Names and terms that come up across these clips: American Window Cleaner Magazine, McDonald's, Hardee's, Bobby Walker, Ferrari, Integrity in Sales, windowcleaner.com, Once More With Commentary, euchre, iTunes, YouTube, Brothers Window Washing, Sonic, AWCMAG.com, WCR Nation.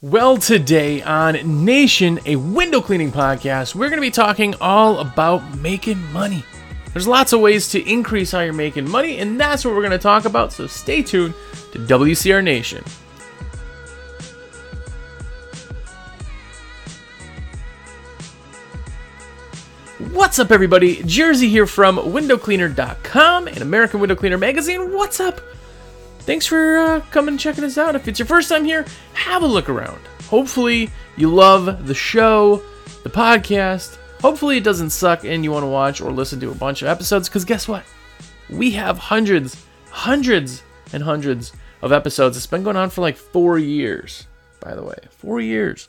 Well, today on Nation, a window cleaning podcast, we're going to be talking all about making money. There's lots of ways to increase how you're making money, and that's what we're going to talk about, so stay tuned to WCR Nation. What's up, everybody? Jersey here from windowcleaner.com and American Window Cleaner Magazine. What's up? Thanks for coming and checking us out. If it's your first time here, have a look around. Hopefully you love the show, the podcast. Hopefully it doesn't suck and you want to watch or listen to a bunch of episodes, because guess what? We have hundreds and hundreds of episodes. It's been going on for like 4 years, by the way. 4 years.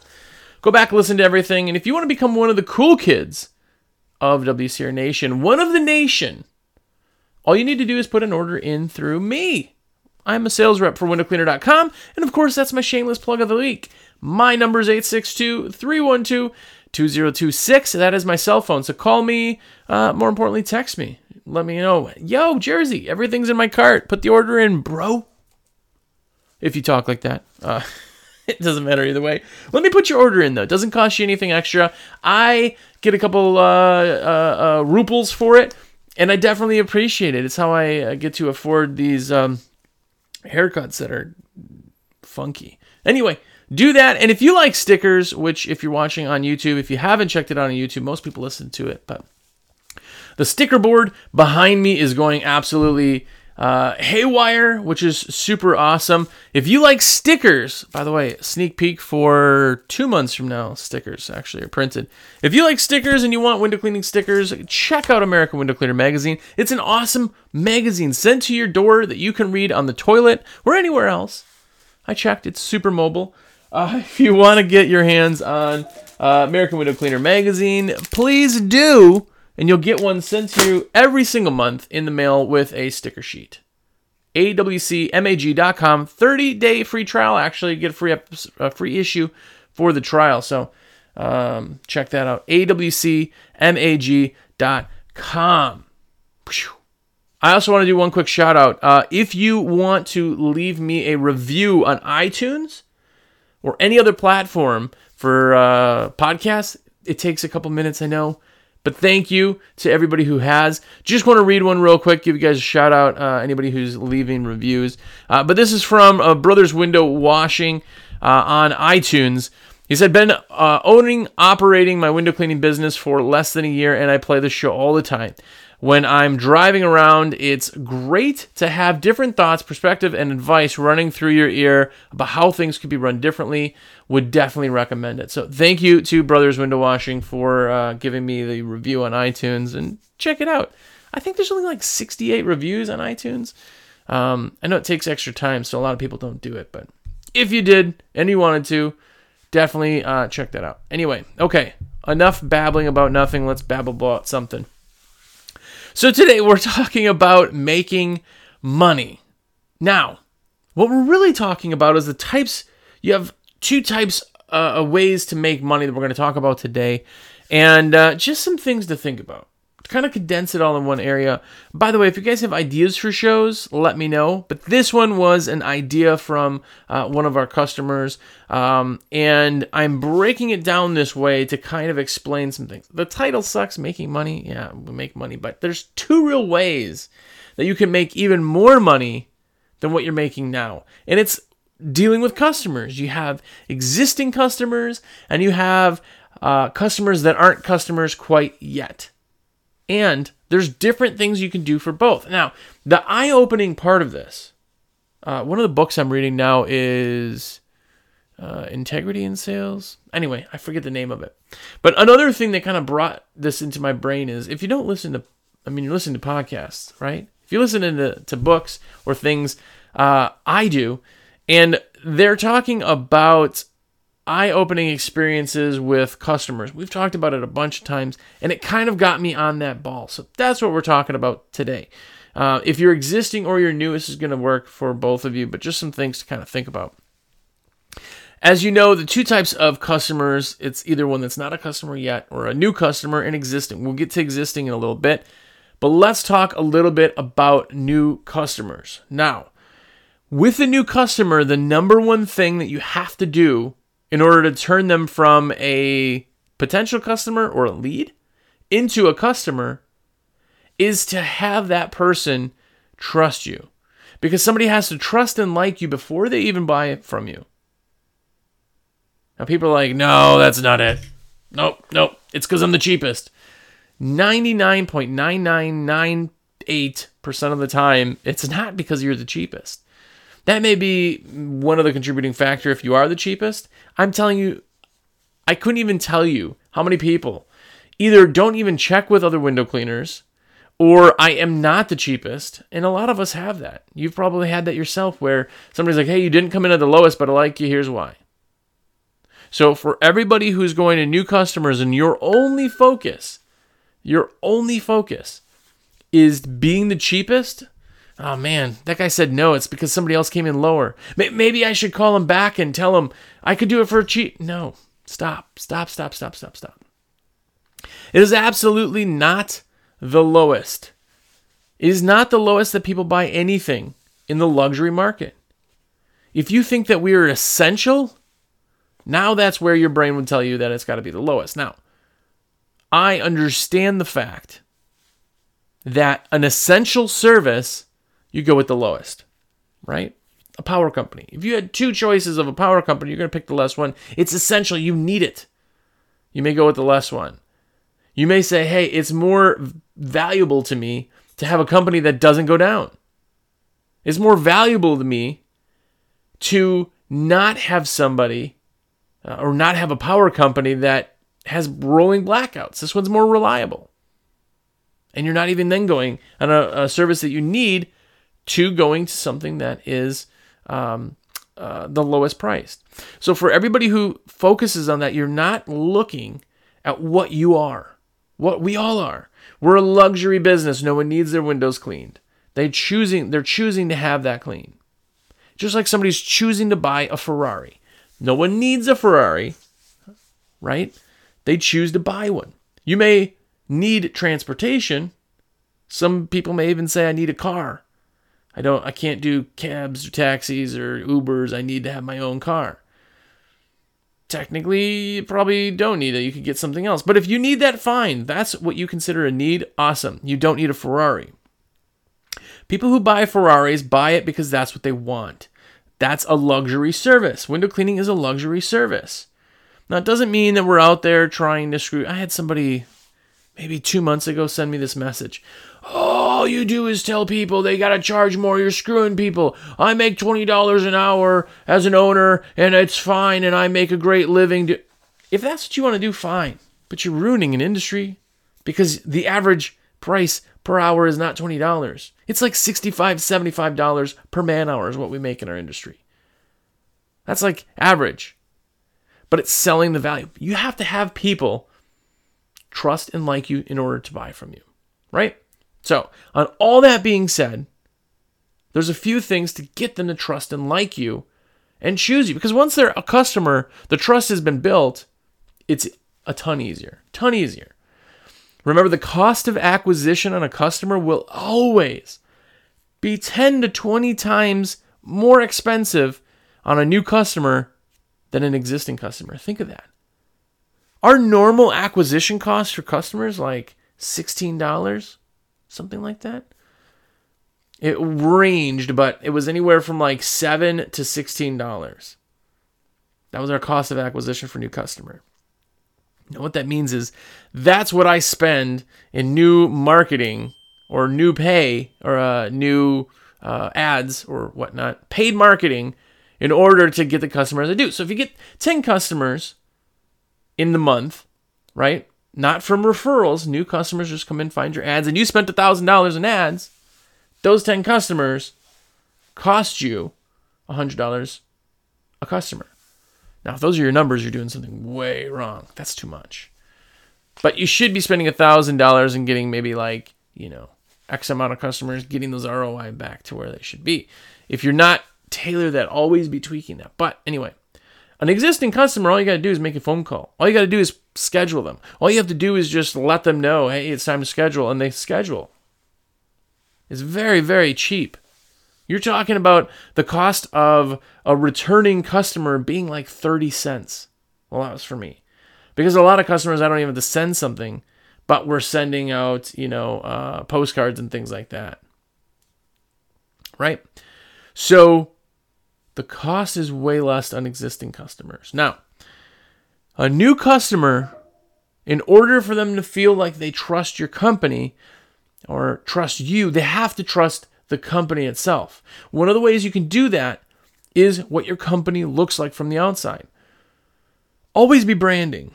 Go back, listen to everything. And if you want to become one of the cool kids of WCR Nation, one of the nation, all you need to do is put an order in through me. I'm a sales rep for windowcleaner.com, and of course, that's my shameless plug of the week. My number is 862-312-2026. That is my cell phone, so call me. More importantly, text me. Let me know. Yo, Jersey, everything's in my cart. Put the order in, bro. If you talk like that. It doesn't matter either way. Let me put your order in, though. It doesn't cost you anything extra. I get a couple ruples for it, and I definitely appreciate it. It's how I get to afford these haircuts that are funky. Anyway, do that. And if you like stickers, which if you're watching on YouTube, if you haven't checked it out on YouTube, most people listen to it, but the sticker board behind me is going absolutely haywire, which is super awesome. If you like stickers, by the way, sneak peek for 2 months from now, stickers actually are printed. If you like stickers and you want window cleaning stickers, check out American Window Cleaner Magazine. It's an awesome magazine sent to your door that you can read on the toilet or anywhere else. I checked, it's super mobile. If you want to get your hands on American Window Cleaner Magazine, please do. And you'll get one sent to you every single month in the mail with a sticker sheet. AWCMAG.com, 30-day free trial. Actually, you get a free issue for the trial. So check that out. AWCMAG.com. I also want to do one quick shout-out. If you want to leave me a review on iTunes or any other platform for podcasts, it takes a couple minutes, I know. But thank you to everybody who has. Just want to read one real quick, give you guys a shout out, anybody who's leaving reviews. But this is from Brothers Window Washing on iTunes. He said, been operating my window cleaning business for less than a year, and I play the show all the time. When I'm driving around, it's great to have different thoughts, perspective, and advice running through your ear about how things could be run differently. Would definitely recommend it. So thank you to Brothers Window Washing for giving me the review on iTunes. And check it out. I think there's only like 68 reviews on iTunes. I know it takes extra time, so a lot of people don't do it. But if you did and you wanted to, definitely check that out. Anyway, okay, enough babbling about nothing. Let's babble about something. So today we're talking about making money. Now, what we're really talking about is the types. You have two types of ways to make money that we're going to talk about today. And just some things to think about. To kind of condense it all in one area. By the way, if you guys have ideas for shows, let me know. But this one was an idea from one of our customers. And I'm breaking it down this way to kind of explain some things. The title sucks, making money. Yeah, we make money. But there's two real ways that you can make even more money than what you're making now. And it's dealing with customers. You have existing customers, and you have customers that aren't customers quite yet. And there's different things you can do for both. Now, the eye-opening part of this, one of the books I'm reading now is Integrity in Sales. Anyway, I forget the name of it. But another thing that kind of brought this into my brain is, if you don't listen to, you listen to podcasts, right? If you listen to books or things, I do, and they're talking about eye-opening experiences with customers. We've talked about it a bunch of times, and it kind of got me on that ball. So that's what we're talking about today. If you're existing or you're new, this is going to work for both of you, but just some things to kind of think about. As you know, the two types of customers, it's either one that's not a customer yet or a new customer and existing. We'll get to existing in a little bit, but let's talk a little bit about new customers. Now, with a new customer, the number one thing that you have to do in order to turn them from a potential customer or a lead into a customer is to have that person trust you. Because somebody has to trust and like you before they even buy it from you. Now, people are like, no, that's not it. Nope. It's because I'm the cheapest. 99.9998% of the time, it's not because you're the cheapest. That may be one other contributing factor if you are the cheapest. I'm telling you, I couldn't even tell you how many people either don't even check with other window cleaners or I am not the cheapest. And a lot of us have that. You've probably had that yourself where somebody's like, hey, you didn't come in at the lowest, but I like you. Here's why. So for everybody who's going to new customers and your only focus is being the cheapest. Oh man, that guy said no, it's because somebody else came in lower. Maybe I should call him back and tell him I could do it for a cheap. No, stop. It is absolutely not the lowest. It is not the lowest that people buy anything in the luxury market. If you think that we are essential, now that's where your brain would tell you that it's got to be the lowest. Now, I understand the fact that an essential service, you go with the lowest, right? A power company. If you had two choices of a power company, you're going to pick the less one. It's essential. You need it. You may go with the less one. You may say, hey, it's more valuable to me to have a company that doesn't go down. It's more valuable to me to not have somebody or not have a power company that has rolling blackouts. This one's more reliable. And you're not even then going on a service that you need to going to something that is the lowest priced. So for everybody who focuses on that, you're not looking at what you are, what we all are. We're a luxury business. No one needs their windows cleaned. They're choosing to have that clean. Just like somebody's choosing to buy a Ferrari. No one needs a Ferrari, right? They choose to buy one. You may need transportation. Some people may even say, I need a car. I can't do cabs or taxis or Ubers. I need to have my own car. Technically, you probably don't need it. You could get something else. But if you need that, fine. That's what you consider a need. Awesome. You don't need a Ferrari. People who buy Ferraris buy it because that's what they want. That's a luxury service. Window cleaning is a luxury service. Now, it doesn't mean that we're out there trying to I had somebody maybe 2 months ago send me this message. All you do is tell people they got to charge more. You're screwing people. I make $20 an hour as an owner, and it's fine, and I make a great living. If that's what you want to do, fine. But you're ruining an industry because the average price per hour is not $20. It's like $65, $75 per man hour is what we make in our industry. That's like average. But it's selling the value. You have to have people trust and like you in order to buy from you, right? So, on all that being said, there's a few things to get them to trust and like you and choose you. Because once they're a customer, the trust has been built, it's a ton easier. Remember, the cost of acquisition on a customer will always be 10 to 20 times more expensive on a new customer than an existing customer. Think of that. Our normal acquisition cost for customers, like $16, something like that. It ranged, but it was anywhere from like $7 to $16. That was our cost of acquisition for new customer. Now, what that means is that's what I spend in new marketing or new pay or new ads or whatnot, paid marketing, in order to get the customers I do. So if you get 10 customers in the month, right? Not from referrals, new customers just come in, find your ads, and you spent $1,000 in ads, those 10 customers cost you $100 a customer. Now, if those are your numbers, you're doing something way wrong. That's too much. But you should be spending $1,000 and getting maybe like, X amount of customers, getting those ROI back to where they should be. If you're not tailor that, always be tweaking that. But anyway, an existing customer, all you got to do is make a phone call. All you got to do is schedule them. All you have to do is just let them know, hey, it's time to schedule, and they schedule. It's very, very cheap. You're talking about the cost of a returning customer being like 30 cents. Well, that was for me. Because a lot of customers, I don't even have to send something, but we're sending out, postcards and things like that. Right? So the cost is way less on existing customers. Now, a new customer, in order for them to feel like they trust your company or trust you, they have to trust the company itself. One of the ways you can do that is what your company looks like from the outside. Always be branding,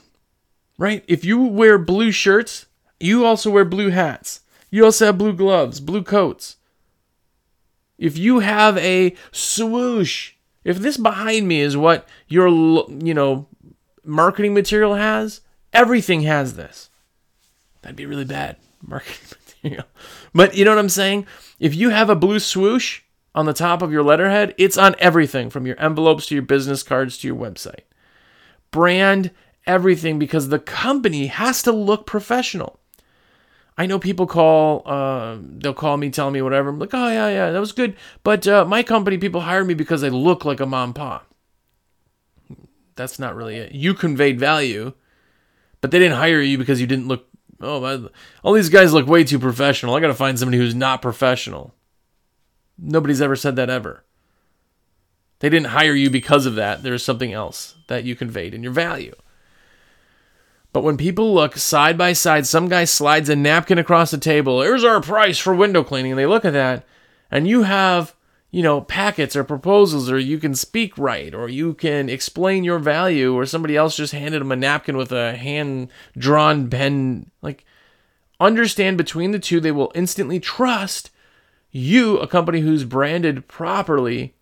right? If you wear blue shirts, you also wear blue hats. You also have blue gloves, blue coats. If you have a swoosh, if this behind me is what your, marketing material has, everything has this. That'd be really bad marketing material. But you know what I'm saying? If you have a blue swoosh on the top of your letterhead, it's on everything from your envelopes to your business cards to your website. Brand everything because the company has to look professional. I know people they'll call me, tell me whatever. I'm like, oh, yeah, that was good. But my company, people hired me because I look like a mom and pa. That's not really it. You conveyed value, but they didn't hire you because you didn't look, all these guys look way too professional. I got to find somebody who's not professional. Nobody's ever said that ever. They didn't hire you because of that. There's something else that you conveyed in your value. But when people look side by side, some guy slides a napkin across the table. Here's our price for window cleaning. And they look at that, and you have, packets or proposals, or you can speak right, or you can explain your value, or somebody else just handed them a napkin with a hand-drawn pen. Like, understand between the two, they will instantly trust you, a company who's branded properly,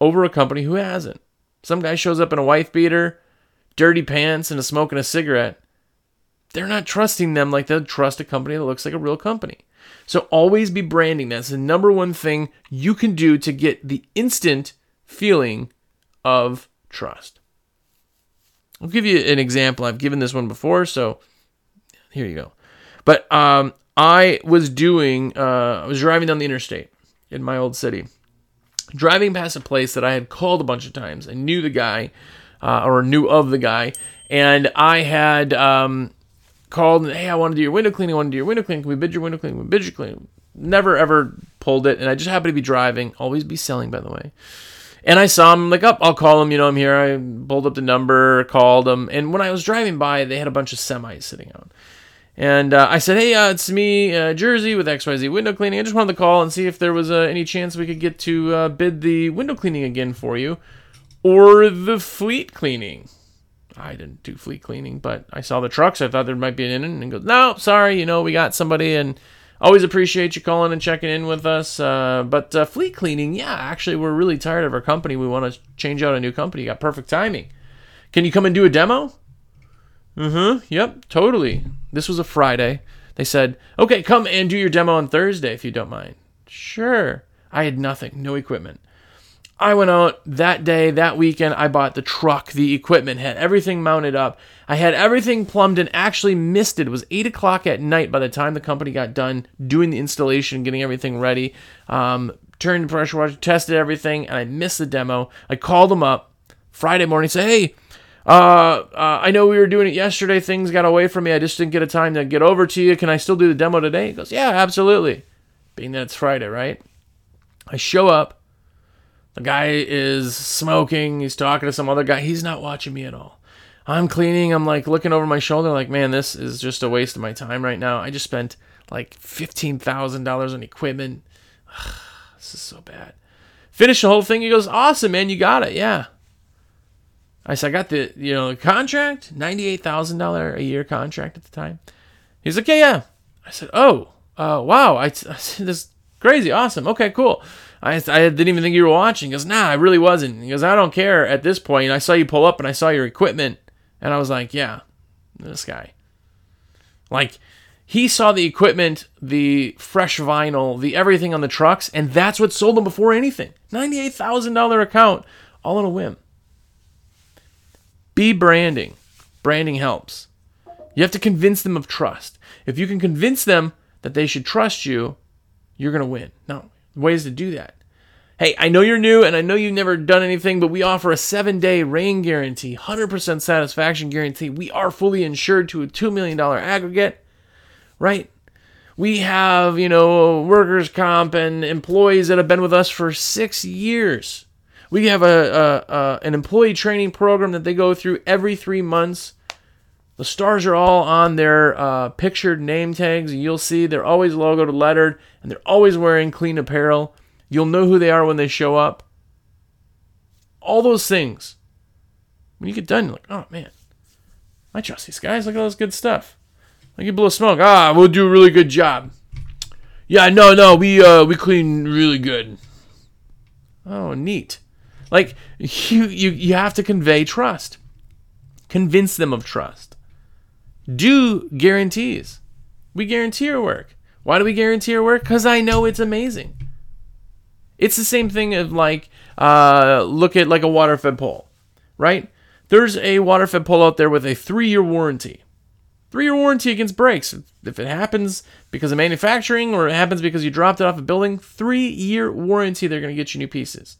over a company who hasn't. Some guy shows up in a wife beater, dirty pants, and smoking a cigarette. They're not trusting them like they'll trust a company that looks like a real company. So always be branding. That's the number one thing you can do to get the instant feeling of trust. I'll give you an example. I've given this one before, so here you go. But I was driving down the interstate in my old city, driving past a place that I had called a bunch of times. I knew the guy. Or knew of the guy, and I had called, and, hey, I want to do your window cleaning, can we bid your window cleaning, Never, ever pulled it, and I just happened to be driving, always be selling, by the way, and I saw him, I'll call him, I'm here, I pulled up the number, called him, and when I was driving by, they had a bunch of semis sitting out, and I said, hey, it's me, Jersey, with XYZ Window Cleaning, I just wanted to call and see if there was any chance we could get to bid the window cleaning again for you, or the fleet cleaning. I didn't do fleet cleaning, but I saw the trucks. I thought there might be an in, and he goes, no, sorry, we got somebody, and always appreciate you calling and checking in with us. But fleet cleaning, yeah, actually, we're really tired of our company. We want to change out a new company. You got perfect timing. Can you come and do a demo? Mm-hmm, yep, totally. This was a Friday. They said, okay, come and do your demo on Thursday if you don't mind. Sure. I had nothing, no equipment. I went out that day, that weekend, I bought the truck, the equipment, had everything mounted up. I had everything plumbed and actually missed it. It was 8 o'clock at night by the time the company got done doing the installation, getting everything ready, turned the pressure washer, tested everything, and I missed the demo. I called them up Friday morning and said, hey, I know we were doing it yesterday. Things got away from me. I just didn't get a time to get over to you. Can I still do the demo today? He goes, yeah, absolutely. Being that it's Friday, right? I show up. The guy is smoking. He's talking to some other guy. He's not watching me at all. I'm cleaning. I'm looking over my shoulder like, man, this is just a waste of my time right now. I just spent $15,000 on equipment. Ugh, this is so bad. Finish the whole thing. He goes, awesome, man. You got it. Yeah. I said, I got the, contract, $98,000 a year contract at the time. He's like, yeah. I said, wow. I said, this is crazy. Awesome. Okay, cool. I didn't even think you were watching. He goes, nah, I really wasn't. He goes, I don't care at this point. I saw you pull up and I saw your equipment. And I was like, yeah, this guy. He saw the equipment, the fresh vinyl, the everything on the trucks, and that's what sold them before anything. $98,000 account, all on a whim. Be branding. Branding helps. You have to convince them of trust. If you can convince them that they should trust you, you're going to win. Now, ways to do that. Hey, I know you're new and I know you've never done anything, but we offer a 7-day rain guarantee, 100% satisfaction guarantee. We are fully insured to a $2 million aggregate, right? We have, workers' comp and employees that have been with us for 6 years. We have an employee training program that they go through every 3 months. The stars are all on their pictured name tags. You'll see they're always logoed, lettered, and they're always wearing clean apparel. You'll know who they are when they show up. All those things. When you get done, you're like, oh, man, I trust these guys. Look at all this good stuff. Like you blow smoke. Ah, we'll do a really good job. Yeah, no, we clean really good. Oh, neat. Like, you have to convey trust. Convince them of trust. Do guarantees. We guarantee your work. Why do we guarantee your work? Because I know it's amazing. It's the same thing of look at like a water-fed pole, right? There's a water-fed pole out there with a 3-year warranty. 3-year warranty against breaks. If it happens because of manufacturing or it happens because you dropped it off a building, 3-year warranty, they're going to get you new pieces.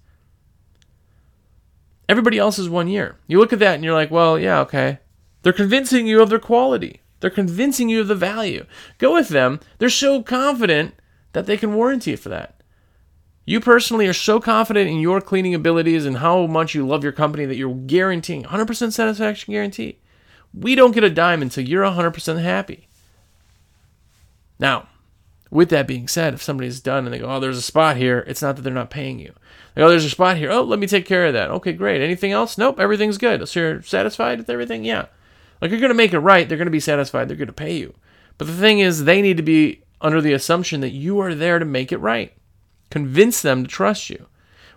Everybody else is 1 year. You look at that and you're like, well, yeah, okay. They're convincing you of their quality. They're convincing you of the value. Go with them. They're so confident that they can warranty you for that. You personally are so confident in your cleaning abilities and how much you love your company that you're guaranteeing 100% satisfaction guarantee. We don't get a dime until you're 100% happy. Now, with that being said, if somebody's done and they go, oh, there's a spot here, it's not that they're not paying you. They go, oh, there's a spot here. Oh, let me take care of that. Okay, great. Anything else? Nope, everything's good. So you're satisfied with everything? Yeah. Like, you're going to make it right. They're going to be satisfied. They're going to pay you. But the thing is, they need to be under the assumption that you are there to make it right. Convince them to trust you.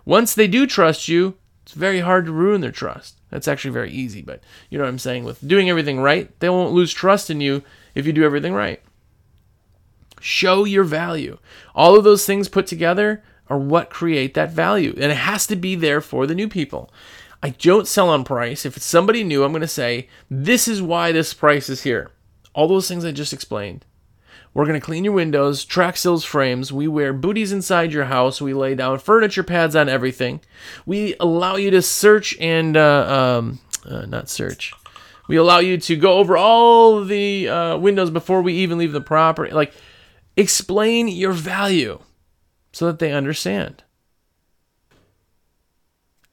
Once they do trust you, it's very hard to ruin their trust. That's actually very easy, but you know what I'm saying? With doing everything right, they won't lose trust in you if you do everything right. Show your value. All of those things put together are what create that value, and it has to be there for the new people. I don't sell on price. If it's somebody new, I'm going to say, this is why this price is here. All those things I just explained. We're going to clean your windows, track sills, frames. We wear booties inside your house. We lay down furniture pads on everything. We allow you to search and, not search. We allow you to go over all the windows before we even leave the property. Like, explain your value so that they understand.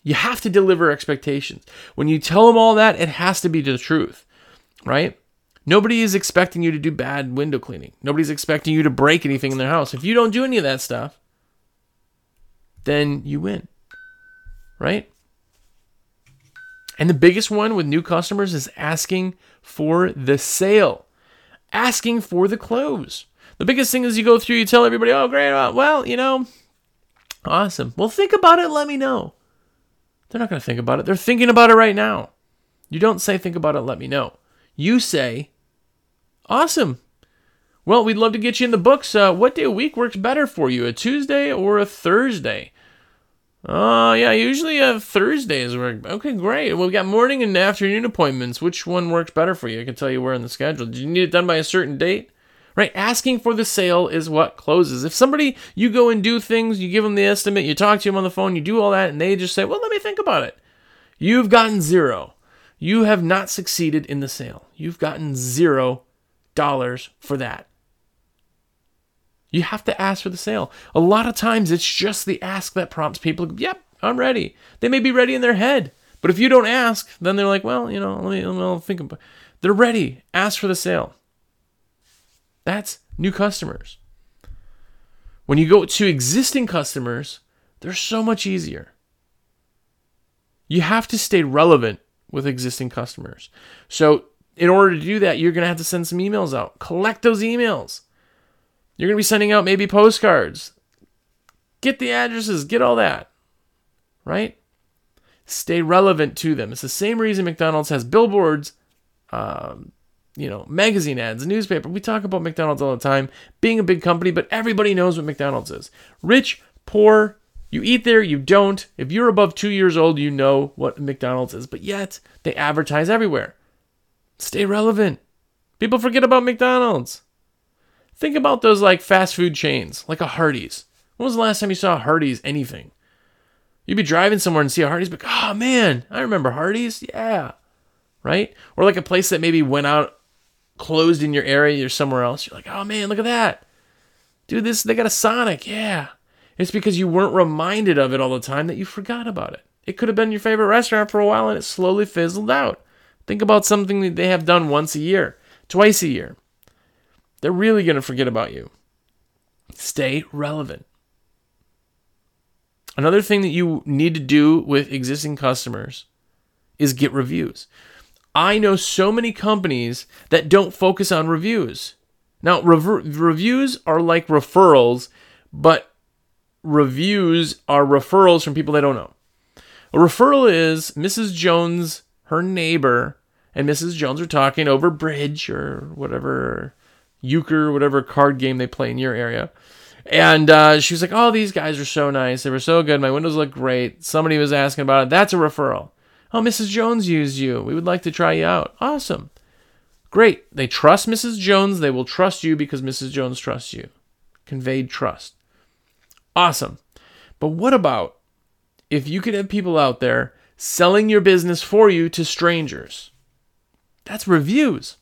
You have to deliver expectations. When you tell them all that, it has to be the truth, right? Nobody is expecting you to do bad window cleaning. Nobody's expecting you to break anything in their house. If you don't do any of that stuff, then you win, right? And the biggest one with new customers is asking for the sale, asking for the close. The biggest thing is you go through, you tell everybody, oh, great, well, awesome. Well, think about it, let me know. They're not going to think about it. They're thinking about it right now. You don't say, think about it, let me know. You say, awesome. Well, we'd love to get you in the books. What day of week works better for you, a Tuesday or a Thursday? Yeah, usually Thursdays work. Okay, great. Well, we got morning and afternoon appointments. Which one works better for you? I can tell you where in the schedule. Do you need it done by a certain date? Right? Asking for the sale is what closes. If somebody, you go and do things, you give them the estimate, you talk to them on the phone, you do all that, and they just say, well, let me think about it. You've gotten zero. You have not succeeded in the sale. You've gotten $0 for that. You have to ask for the sale. A lot of times it's just the ask that prompts people, yep, I'm ready. They may be ready in their head, but if you don't ask, then they're like, well, let me think about it. They're ready. Ask for the sale. That's new customers. When you go to existing customers, they're so much easier. You have to stay relevant with existing customers. So in order to do that, you're going to have to send some emails out. Collect those emails. You're going to be sending out maybe postcards. Get the addresses. Get all that. Right? Stay relevant to them. It's the same reason McDonald's has billboards, magazine ads, newspaper. We talk about McDonald's all the time. Being a big company, but everybody knows what McDonald's is. Rich, poor, you eat there, you don't. If you're above 2 years old, you know what McDonald's is. But yet, they advertise everywhere. Stay relevant. People forget about McDonald's. Think about those fast food chains, like a Hardee's. When was the last time you saw Hardee's anything? You'd be driving somewhere and see a Hardee's, but oh man, I remember Hardee's, yeah, right? Or like a place that maybe went out, closed in your area or somewhere else. You're like, oh man, look at that, dude. This they got a Sonic, yeah. It's because you weren't reminded of it all the time that you forgot about it. It could have been your favorite restaurant for a while and it slowly fizzled out. Think about something that they have done once a year, twice a year. They're really going to forget about you. Stay relevant. Another thing that you need to do with existing customers is get reviews. I know so many companies that don't focus on reviews. Now, reviews are like referrals, but reviews are referrals from people they don't know. A referral is Mrs. Jones, her neighbor, and Mrs. Jones are talking over bridge or whatever, euchre, whatever card game they play in your area. And she was like, oh, these guys are so nice. They were so good. My windows look great. Somebody was asking about it. That's a referral. Oh, Mrs. Jones used you. We would like to try you out. Awesome. Great. They trust Mrs. Jones. They will trust you because Mrs. Jones trusts you. Conveyed trust. Awesome. But what about if you could have people out there selling your business for you to strangers? That's reviews.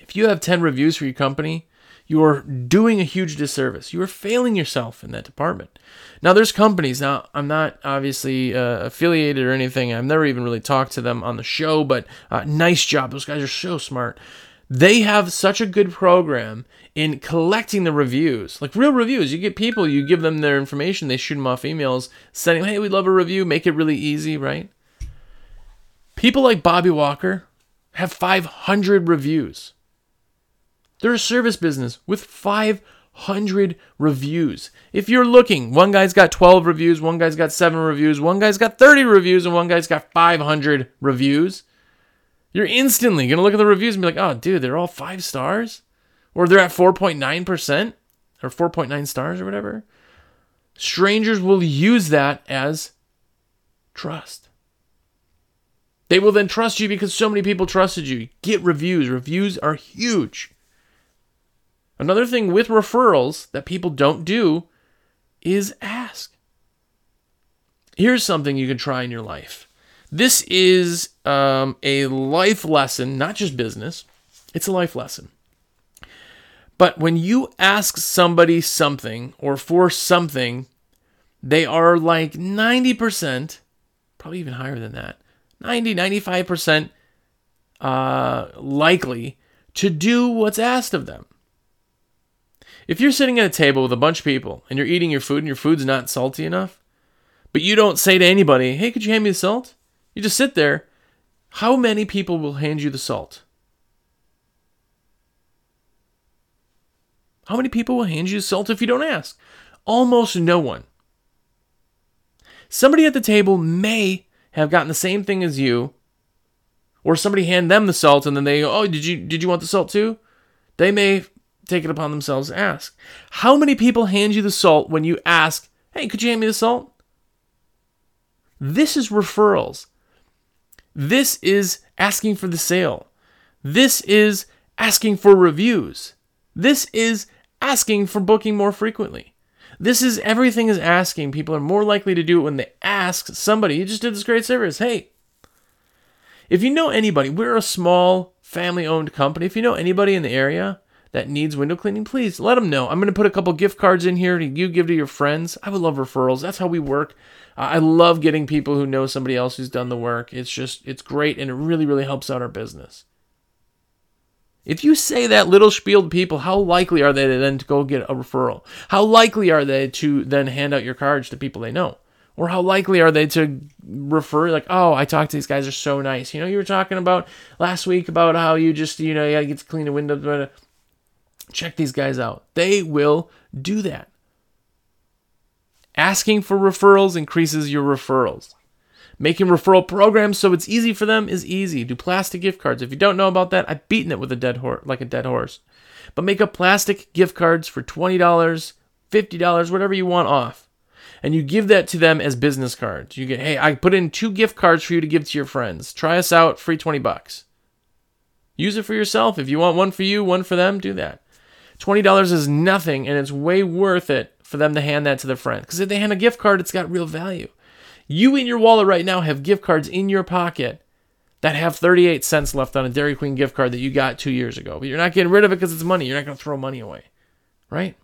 If you have 10 reviews for your company, you're doing a huge disservice. You are failing yourself in that department. Now, there's companies. Now, I'm not obviously affiliated or anything. I've never even really talked to them on the show, but nice job. Those guys are so smart. They have such a good program in collecting the reviews, like real reviews. You get people, you give them their information, they shoot them off emails, sending, hey, we'd love a review, make it really easy, right? People like Bobby Walker have 500 reviews. They're a service business with 500 reviews. If you're looking, one guy's got 12 reviews, one guy's got 7 reviews, one guy's got 30 reviews, and one guy's got 500 reviews. You're instantly going to look at the reviews and be like, oh, dude, they're all 5 stars? Or they're at 4.9% or 4.9 stars or whatever. Strangers will use that as trust. They will then trust you because so many people trusted you. Get reviews. Reviews are huge. Another thing with referrals that people don't do is ask. Here's something you can try in your life. This is a life lesson, not just business. It's a life lesson. But when you ask somebody something or for something, they are like 90%, probably even higher than that, 90, 95% likely to do what's asked of them. If you're sitting at a table with a bunch of people and you're eating your food and your food's not salty enough, but you don't say to anybody, hey, could you hand me the salt? You just sit there. How many people will hand you the salt? How many people will hand you the salt if you don't ask? Almost no one. Somebody at the table may have gotten the same thing as you, or somebody hand them the salt and then they go, oh, did you want the salt too? They may take it upon themselves to ask. How many people hand you the salt when you ask, hey, could you hand me the salt? This is referrals. This is asking for the sale. This is asking for reviews. This is asking for booking more frequently. This is everything is asking. People are more likely to do it when they ask somebody, you just did this great service. Hey, if you know anybody, we're a small family-owned company. If you know anybody in the area that needs window cleaning, please let them know. I'm going to put a couple gift cards in here to you give to your friends. I would love referrals. That's how we work. I love getting people who know somebody else who's done the work. It's just, it's great, and it really, really helps out our business. If you say that little spiel to people, how likely are they to then go get a referral? How likely are they to then hand out your cards to people they know? Or how likely are they to refer, like, oh, I talked to these guys, they're so nice. You know, you were talking about last week about how you just, you know, you get to clean the windows, but check these guys out. They will do that. Asking for referrals increases your referrals. Making referral programs so it's easy for them is easy. Do plastic gift cards. If you don't know about that, I've beaten it with a dead horse. But make up plastic gift cards for $20, $50, whatever you want off. And you give that to them as business cards. You get, hey, I put in 2 gift cards for you to give to your friends. Try us out, free $20. Use it for yourself. If you want one for you, one for them, do that. $20 is nothing, and it's way worth it for them to hand that to their friend. Because if they hand a gift card, it's got real value. You in your wallet right now have gift cards in your pocket that have 38 cents left on a Dairy Queen gift card that you got 2 years ago. But you're not getting rid of it because it's money. You're not going to throw money away, right?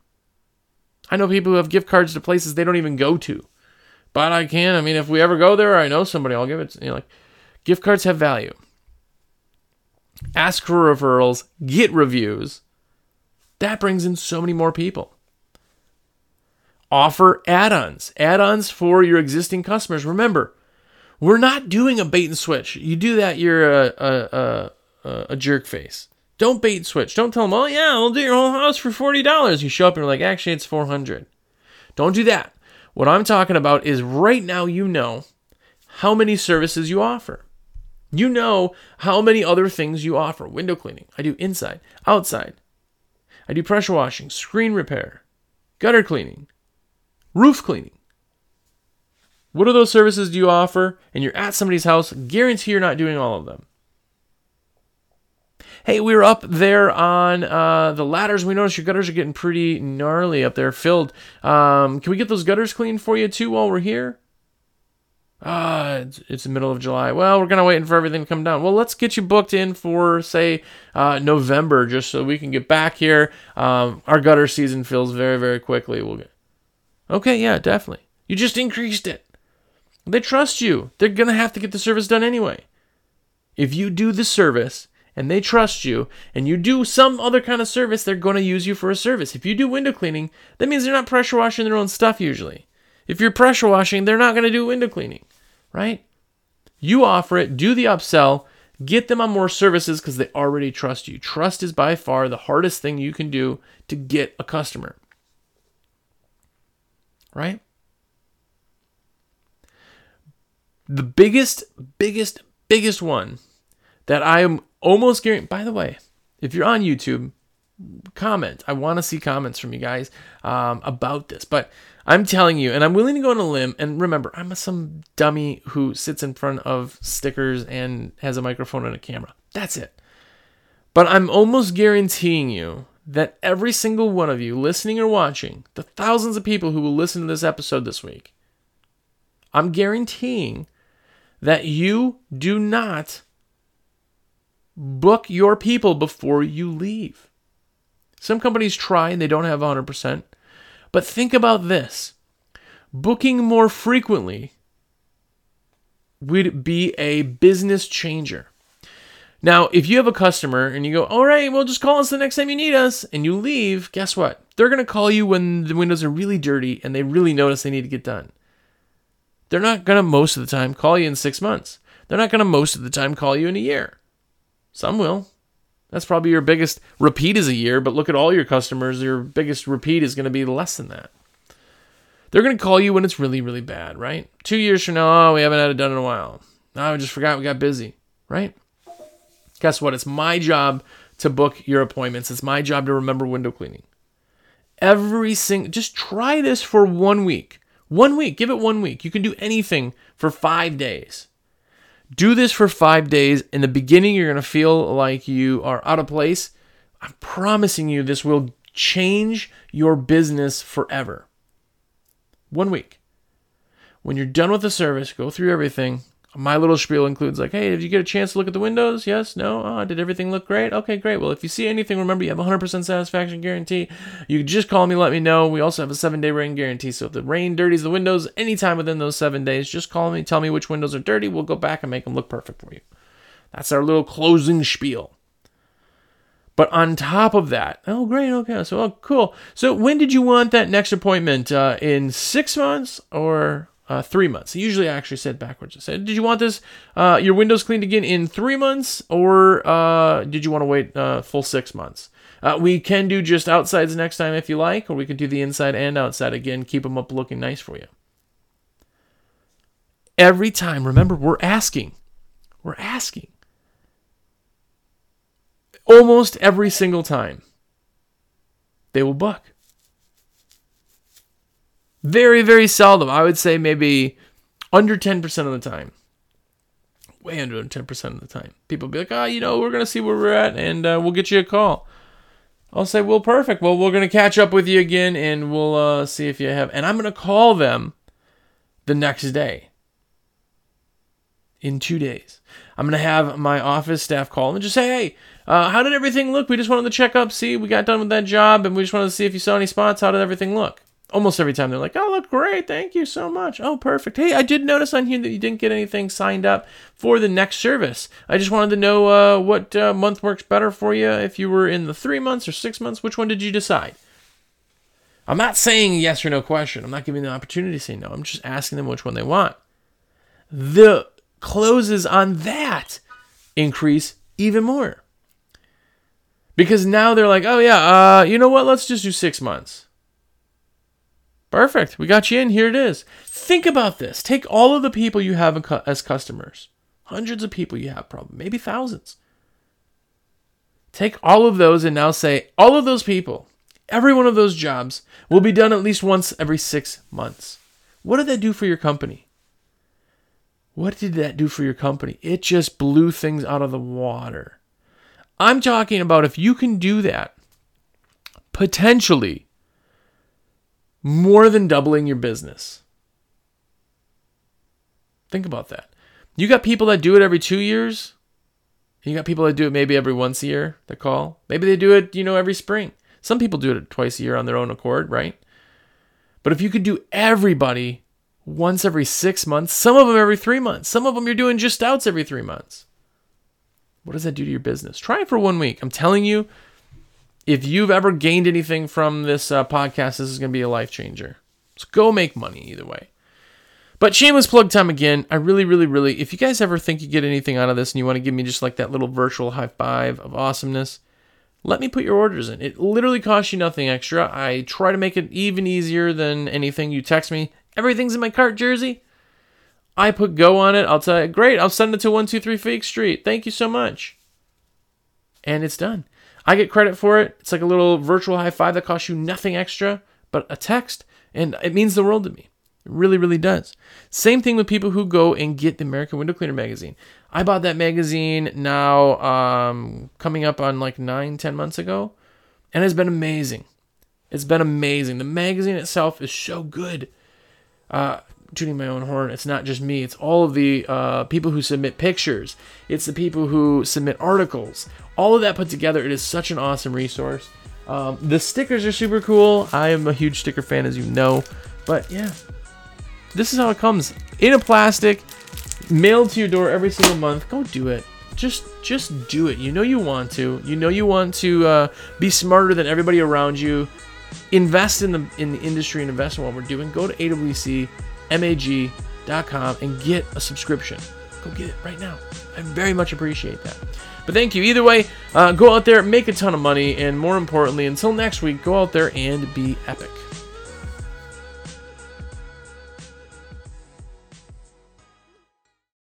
I know people who have gift cards to places they don't even go to. But I can. I mean, if we ever go there, I know somebody, I'll give it to you. Like, gift cards have value. Ask for referrals. Get reviews. That brings in so many more people. Offer add-ons. Add-ons for your existing customers. Remember, we're not doing a bait and switch. You do that, you're a jerk face. Don't bait and switch. Don't tell them, oh yeah, we'll do your whole house for $40. You show up and you're like, actually, it's $400. Don't do that. What I'm talking about is right now you know how many services you offer. You know how many other things you offer. Window cleaning. I do inside, outside. I do pressure washing, screen repair, gutter cleaning, roof cleaning. What are those services do you offer? And you're at somebody's house, guarantee you're not doing all of them. Hey, we were up there on the ladders. We noticed your gutters are getting pretty gnarly up there, filled. Can we get those gutters cleaned for you too while we're here? It's the middle of July. Well, we're going to wait for everything to come down. Well, let's get you booked in for, say, November, just so we can get back here. Our gutter season fills very, very quickly. Okay, yeah, definitely. You just increased it. They trust you. They're going to have to get the service done anyway. If you do the service and they trust you and you do some other kind of service, they're going to use you for a service. If you do window cleaning, that means they're not pressure washing their own stuff usually. If you're pressure washing, they're not going to do window cleaning, right? You offer it, do the upsell, get them on more services because they already trust you. Trust is by far the hardest thing you can do to get a customer, right? The biggest one that I am almost guaranteed. By the way, if you're on YouTube, comment. I want to see comments from you guys about this. But I'm telling you, and I'm willing to go on a limb. And remember, I'm some dummy who sits in front of stickers and has a microphone and a camera. That's it. But I'm almost guaranteeing you that every single one of you listening or watching, the thousands of people who will listen to this episode this week, I'm guaranteeing that you do not book your people before you leave. Some companies try and they don't have 100%. But think about this. Booking more frequently would be a business changer. Now, if you have a customer and you go, all right, well, just call us the next time you need us, and you leave, guess what? They're going to call you when the windows are really dirty and they really notice they need to get done. They're not going to, most of the time, call you in 6 months. They're not going to, most of the time, call you in a year. Some will. That's probably your biggest repeat is a year, but look at all your customers. Your biggest repeat is going to be less than that. They're going to call you when it's really, really bad, right? 2 years from now, oh, we haven't had it done in a while. Oh, we just forgot we got busy, right? Guess what? It's my job to book your appointments. It's my job to remember window cleaning. Just try this for 1 week. 1 week. Give it 1 week. You can do anything for 5 days. Do this for 5 days. In the beginning, you're going to feel like you are out of place. I'm promising you this will change your business forever. 1 week. When you're done with the service, go through everything. My little spiel includes like, hey, did you get a chance to look at the windows? Yes? No? Oh, did everything look great? Okay, great. Well, if you see anything, remember you have 100% satisfaction guarantee. You can just call me, let me know. We also have a 7-day rain guarantee. So if the rain dirties the windows anytime within those 7 days, just call me, tell me which windows are dirty. We'll go back and make them look perfect for you. That's our little closing spiel. But on top of that, oh, great. Okay. So, oh, cool. So when did you want that next appointment? In 6 months or 3 months. Usually I actually said backwards. I said, did you want this, your windows cleaned again in 3 months, or did you want to wait full 6 months? We can do just outsides next time if you like, or we could do the inside and outside again. Keep them up looking nice for you. Every time, remember, we're asking. Almost every single time, they will buck. Very, very seldom. I would say maybe under 10% of the time. Way under 10% of the time. People be like, oh, you know, we're going to see where we're at and we'll get you a call. I'll say, well, perfect. Well, we're going to catch up with you again and we'll see if you have. And I'm going to call them the next day. in 2 days. I'm going to have my office staff call and just say, hey, how did everything look? We just wanted to check up, see, we got done with that job, and we just wanted to see if you saw any spots. How did everything look? Almost every time they're like, oh, look great. Thank you so much. Oh, perfect. Hey, I did notice on here that you didn't get anything signed up for the next service. I just wanted to know what month works better for you. If you were in the 3 months or 6 months, which one did you decide? I'm not saying yes or no question. I'm not giving them the opportunity to say no. I'm just asking them which one they want. The closes on that increase even more. Because now they're like, oh, yeah, you know what? Let's just do 6 months. Perfect. We got you in. Here it is. Think about this. Take all of the people you have as customers. Hundreds of people you have, probably. Maybe thousands. Take all of those and now say, all of those people, every one of those jobs will be done at least once every 6 months. What did that do for your company? What did that do for your company? It just blew things out of the water. I'm talking about if you can do that, potentially more than doubling your business. Think about that. You got people that do it every 2 years. You got people that do it maybe every once a year, they call. Maybe they do it, every spring. Some people do it twice a year on their own accord, right? But if you could do everybody once every 6 months, some of them every 3 months, some of them you're doing just outs every 3 months. What does that do to your business? Try it for 1 week. I'm telling you, if you've ever gained anything from this podcast, this is going to be a life changer. So go make money either way. But shameless plug time again. I really, really, really, if you guys ever think you get anything out of this and you want to give me just like that little virtual high five of awesomeness, let me put your orders in. It literally costs you nothing extra. I try to make it even easier than anything. You text me, everything's in my cart jersey. I put go on it. I'll tell you, great, I'll send it to 123 Fake Street. Thank you so much. And it's done. I get credit for it. It's like a little virtual high five that costs you nothing extra but a text, and it means the world to me. It really, really does. Same thing with people who go and get the American Window Cleaner Magazine. I bought that magazine now coming up on like 9-10 months ago, and it's been amazing. It's been amazing. The magazine itself is so good. Tuning my own horn. It's not just me. It's all of the people who submit pictures. It's the people who submit articles. All of that put together, it is such an awesome resource. The stickers are super cool. I am a huge sticker fan, as you know. But yeah, this is how it comes in a plastic, mailed to your door every single month. Go do it. Just do it. You know you want to. You know you want to be smarter than everybody around you. Invest in the industry and invest in what we're doing. Go to AWCMAG.com and get a subscription. Go get it right now. I very much appreciate that. But thank you. Either way, go out there, make a ton of money, and more importantly, until next week, go out there and be epic.